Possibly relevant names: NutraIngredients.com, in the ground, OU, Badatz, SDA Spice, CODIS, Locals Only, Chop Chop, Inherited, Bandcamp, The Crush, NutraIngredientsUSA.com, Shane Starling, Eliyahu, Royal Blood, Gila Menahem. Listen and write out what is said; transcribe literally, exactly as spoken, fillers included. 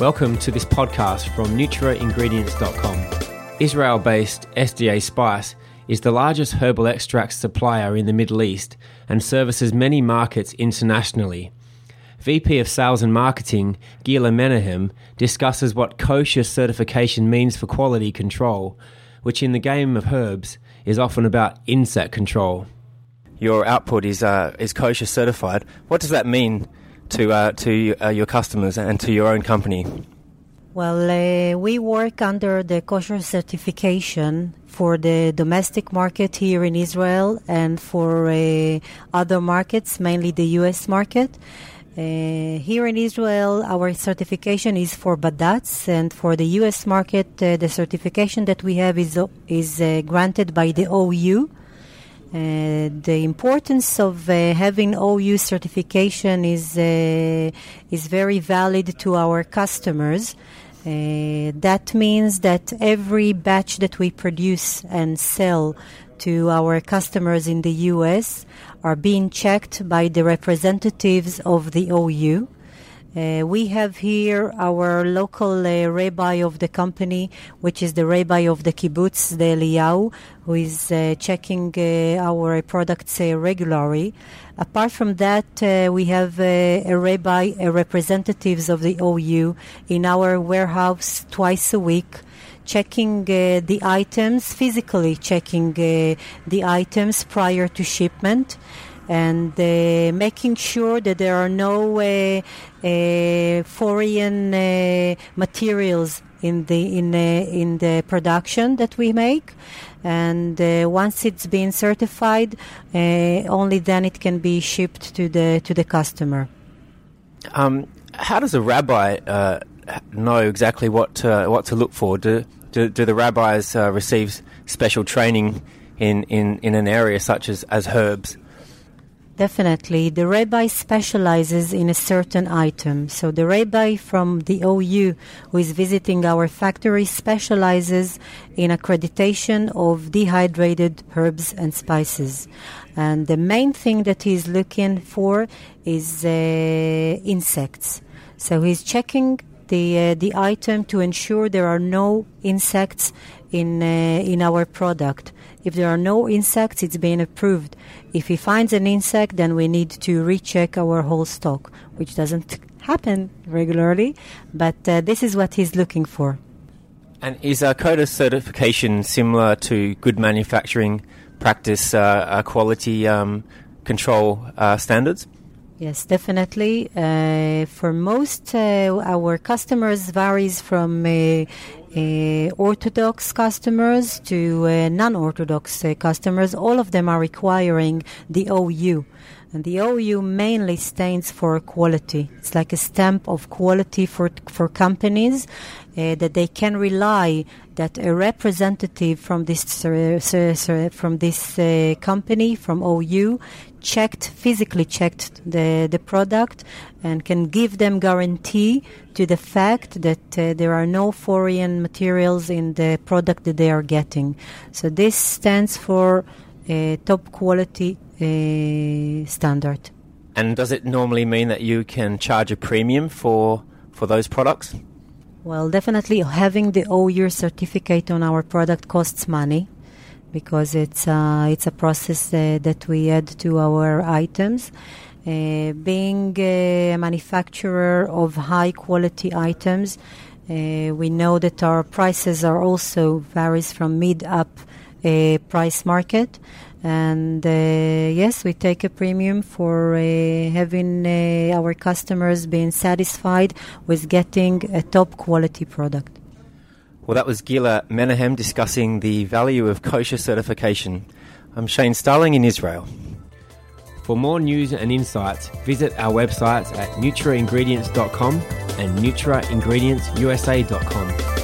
Welcome to this podcast from Nutra Ingredients dot com. Israel-based S D A Spice is the largest herbal extract supplier in the Middle East and services many markets internationally. V P of Sales and Marketing, Gila Menahem, discusses what kosher certification means for quality control, which in the game of herbs is often about insect control. Your output is uh, is kosher certified. What does that mean to uh, to uh, your customers and to your own company? Well, uh, we work under the kosher certification for the domestic market here in Israel and for uh, other markets, mainly the U S market. Uh, here in Israel, our certification is for Badatz, and for the U S market, uh, the certification that we have is uh, is uh, granted by the O U. Uh, the importance of uh, having O U certification is uh, is very valid to our customers. Uh, that means that every batch that we produce and sell to our customers in the U S are being checked by the representatives of the O U. Uh, we have here our local uh, rabbi of the company, which is the rabbi of the kibbutz, the Eliyahu, who is uh, checking uh, our products uh, regularly. Apart from that, uh, we have uh, a rabbi, uh, representatives of the O U in our warehouse twice a week, checking uh, the items, physically checking uh, the items prior to shipment, and uh, making sure that there are no uh, uh, foreign uh, materials in the in uh, in the production that we make. And uh, once it's been certified, uh, only then it can be shipped to the to the customer. Um, how does a rabbi uh, know exactly what to, what to look for? Do do, do the rabbis uh, receive special training in, in, in an area such as, as herbs? Definitely. The rabbi specializes in a certain item. So the rabbi from the O U who is visiting our factory specializes in accreditation of dehydrated herbs and spices. And the main thing that he's looking for is uh, insects. So he's checking the uh, the item to ensure there are no insects in uh, in our product. If there are no insects, it's been approved. If he finds an insect, then we need to recheck our whole stock, which doesn't happen regularly, but uh, this is what he's looking for. And is our CODIS certification similar to good manufacturing practice uh, uh, quality um, control uh, standards? Yes, definitely. Uh, for most, uh, our customers varies from uh, uh, Orthodox customers to uh, non-Orthodox uh, customers. All of them are requiring the O U. And the O U mainly stands for quality. It's like a stamp of quality for for companies uh, that they can rely that a representative from this uh, from this uh, company from O U checked physically checked the the product and can give them guarantee to the fact that uh, there are no foreign materials in the product that they are getting. So this stands for uh, top quality Uh, standard. And does it normally mean that you can charge a premium for for those products? Well, definitely having the O U certificate on our product costs money because it's uh, it's a process uh, that we add to our items. Uh, being a manufacturer of high quality items, uh, we know that our prices are also varies from mid up uh, price market. And uh, yes, we take a premium for uh, having uh, our customers being satisfied with getting a top quality product. Well, that was Gila Menahem discussing the value of kosher certification. I'm Shane Starling in Israel. For more news and insights, visit our websites at Nutra Ingredients dot com and Nutra Ingredients U S A dot com.